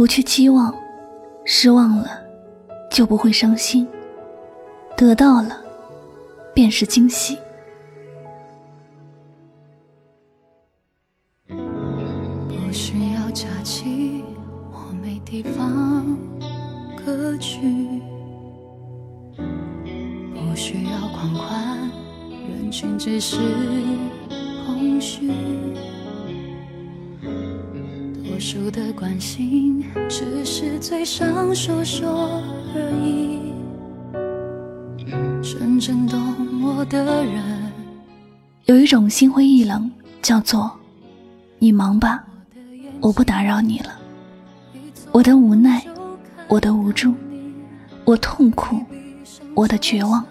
不去期望，失望了就不会伤心，得到了便是惊喜。不需要假期，我没地方可去，不需要狂欢，人群只是空虚，多数的关心只是嘴上说说而已，真正懂我的人。有一种心灰意冷，叫做你忙吧，我不打扰你了。我的无奈，我的无助，我痛苦，我的绝望，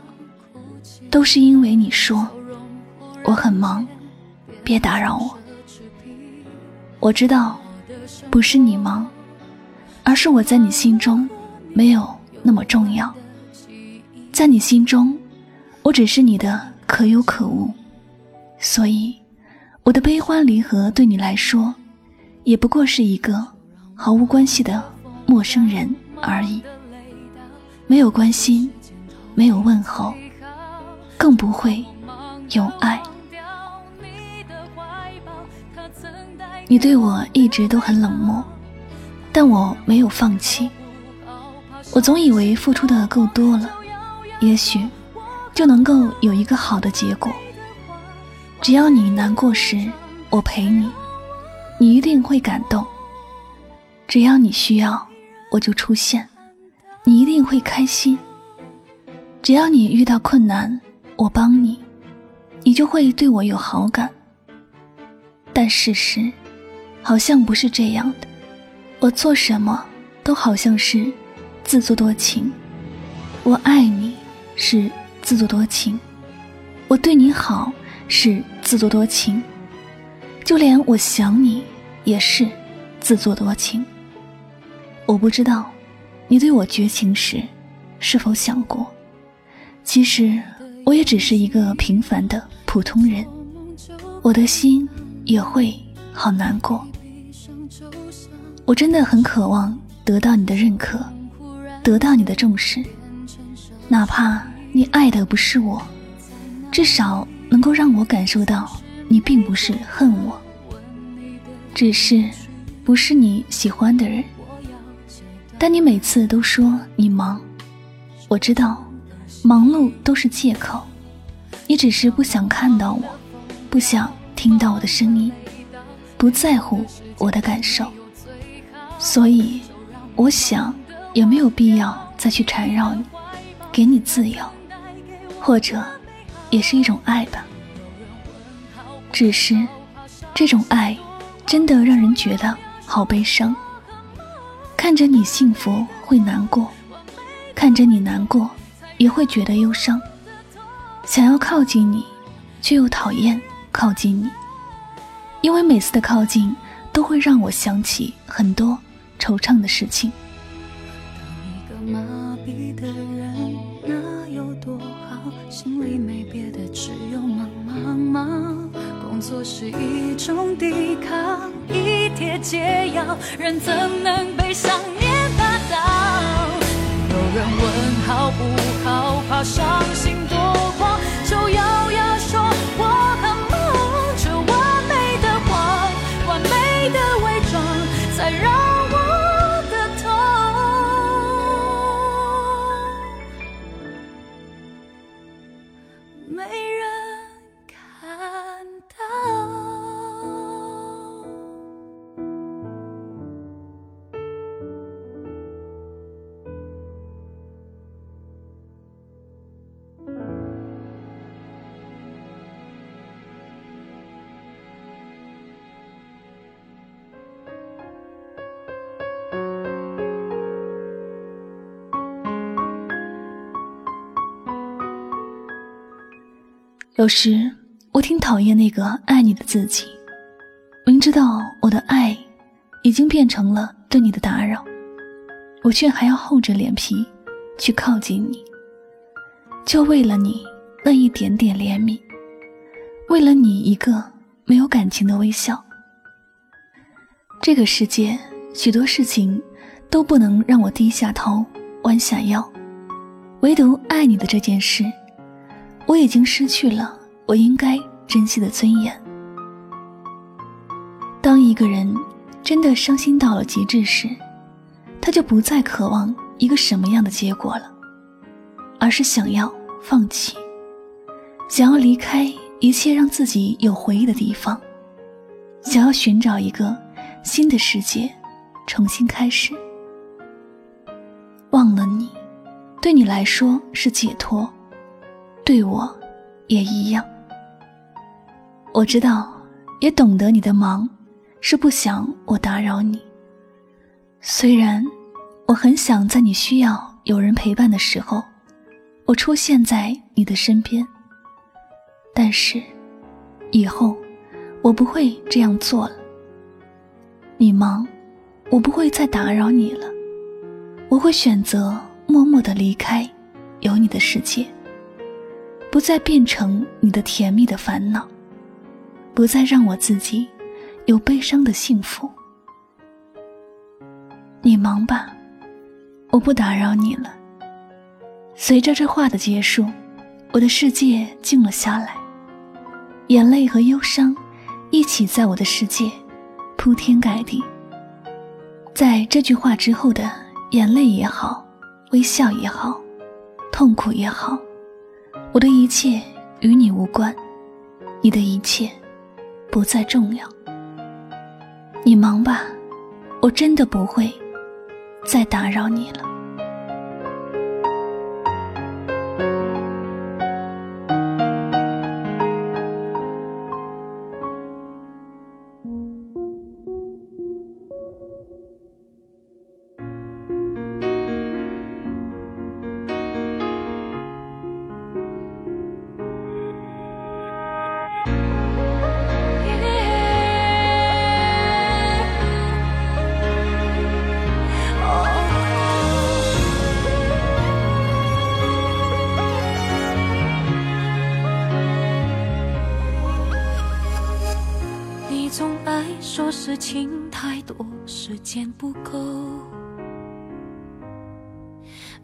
都是因为你说我很忙，别打扰我。我知道不是你忙，而是我在你心中没有那么重要。在你心中，我只是你的可有可无，所以我的悲欢离合对你来说也不过是一个毫无关系的陌生人而已。没有关心，没有问候，更不会有爱。你对我一直都很冷漠，但我没有放弃。我总以为付出的够多了，也许就能够有一个好的结果。只要你难过时，我陪你，你一定会感动。只要你需要，我就出现，你一定会开心。只要你遇到困难，我帮你，你就会对我有好感。但事实好像不是这样的，我做什么都好像是自作多情。我爱你是自作多情，我对你好是自作多情，就连我想你也是自作多情。我不知道你对我绝情时是否想过，其实我也只是一个平凡的普通人，我的心也会好难过。我真的很渴望得到你的认可，得到你的重视，哪怕你爱的不是我，至少能够让我感受到你并不是恨我，只是不是你喜欢的人。但你每次都说你忙，我知道忙碌都是借口，你只是不想看到我，不想听到我的声音，不在乎我的感受，所以我想也没有必要再去缠绕你，给你自由，或者也是一种爱吧。只是这种爱真的让人觉得好悲伤，看着你幸福会难过，看着你难过也会觉得忧伤，想要靠近你却又讨厌靠近你，因为每次的靠近都会让我想起很多惆怅的事情。当一个麻痹的人那有多好，心里没别的只有忙忙忙，工作是一种抵抗，一帖解药，人怎能被想念打倒。有人问好不好，怕伤心多狂，就咬牙说我很忙，让我的痛没人看到。有时我挺讨厌那个爱你的自己，明知道我的爱已经变成了对你的打扰，我却还要厚着脸皮去靠近你，就为了你那一点点怜悯，为了你一个没有感情的微笑。这个世界许多事情都不能让我低下头弯下腰，唯独爱你的这件事，我已经失去了我应该珍惜的尊严。当一个人真的伤心到了极致时，他就不再渴望一个什么样的结果了，而是想要放弃，想要离开一切让自己有回忆的地方，想要寻找一个新的世界，重新开始。忘了你，对你来说是解脱，对我也一样。我知道，也懂得你的忙，是不想我打扰你。虽然我很想在你需要有人陪伴的时候，我出现在你的身边，但是以后我不会这样做了。你忙，我不会再打扰你了，我会选择默默地离开有你的世界，不再变成你的甜蜜的烦恼，不再让我自己有悲伤的幸福。你忙吧，我不打扰你了。随着这话的结束，我的世界静了下来，眼泪和忧伤一起在我的世界铺天盖地。在这句话之后的眼泪也好，微笑也好，痛苦也好，我的一切与你无关，你的一切不再重要。你忙吧，我真的不会再打扰你了。说事情太多，时间不够，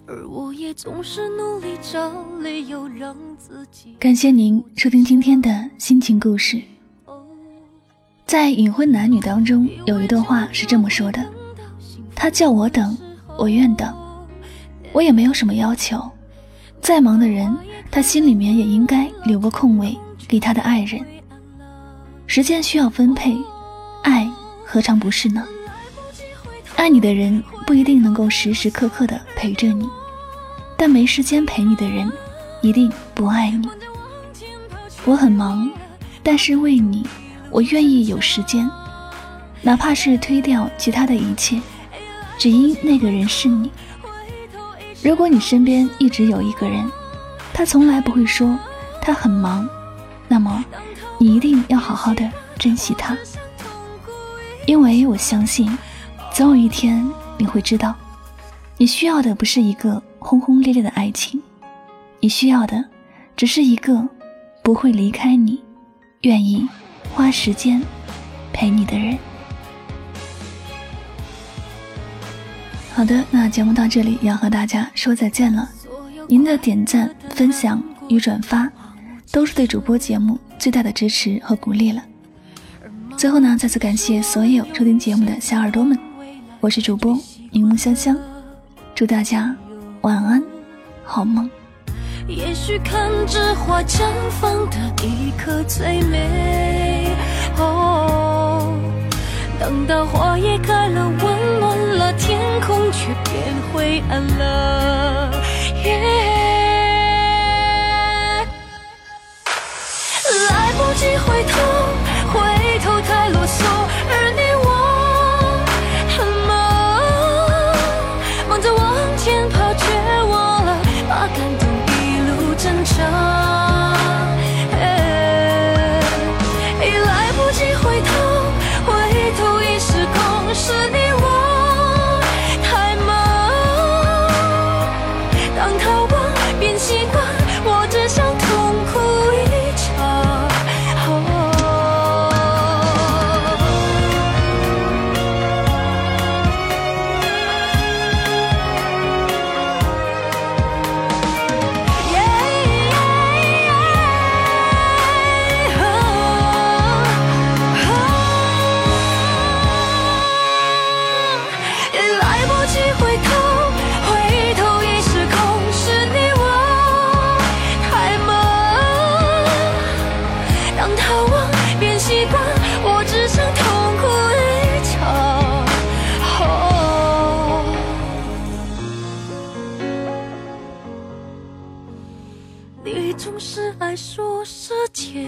而我也总是努力找理由让自己。感谢您收听今天的心情故事。在《隐婚男女》当中有一段话是这么说的，他叫我等，我愿等，我也没有什么要求。再忙的人，他心里面也应该留个空位给他的爱人。时间需要分配，爱何尝不是呢？爱你的人不一定能够时时刻刻地陪着你，但没时间陪你的人一定不爱你。我很忙，但是为你，我愿意有时间，哪怕是推掉其他的一切，只因那个人是你。如果你身边一直有一个人，他从来不会说他很忙，那么你一定要好好的珍惜他，因为我相信，总有一天你会知道，你需要的不是一个轰轰烈烈的爱情，你需要的只是一个不会离开你、愿意花时间陪你的人。好的，那节目到这里要和大家说再见了。您的点赞、分享与转发都是对主播节目最大的支持和鼓励了。最后呢，再次感谢所有收听节目的小耳朵们，我是主播柠檬香香，祝大家晚安，好梦。也许看着花绽放的一刻最美，哦，等到花也开了，温暖了天空，却变灰暗了。来不及回头，回头太啰嗦，而你我很忙，忙着往前跑，却忘了把感动一路珍藏。已来不及回头，回头已失控，是你我太忙，当他忘。逃亡，变习惯，我只想痛哭一场。你总是爱说时间。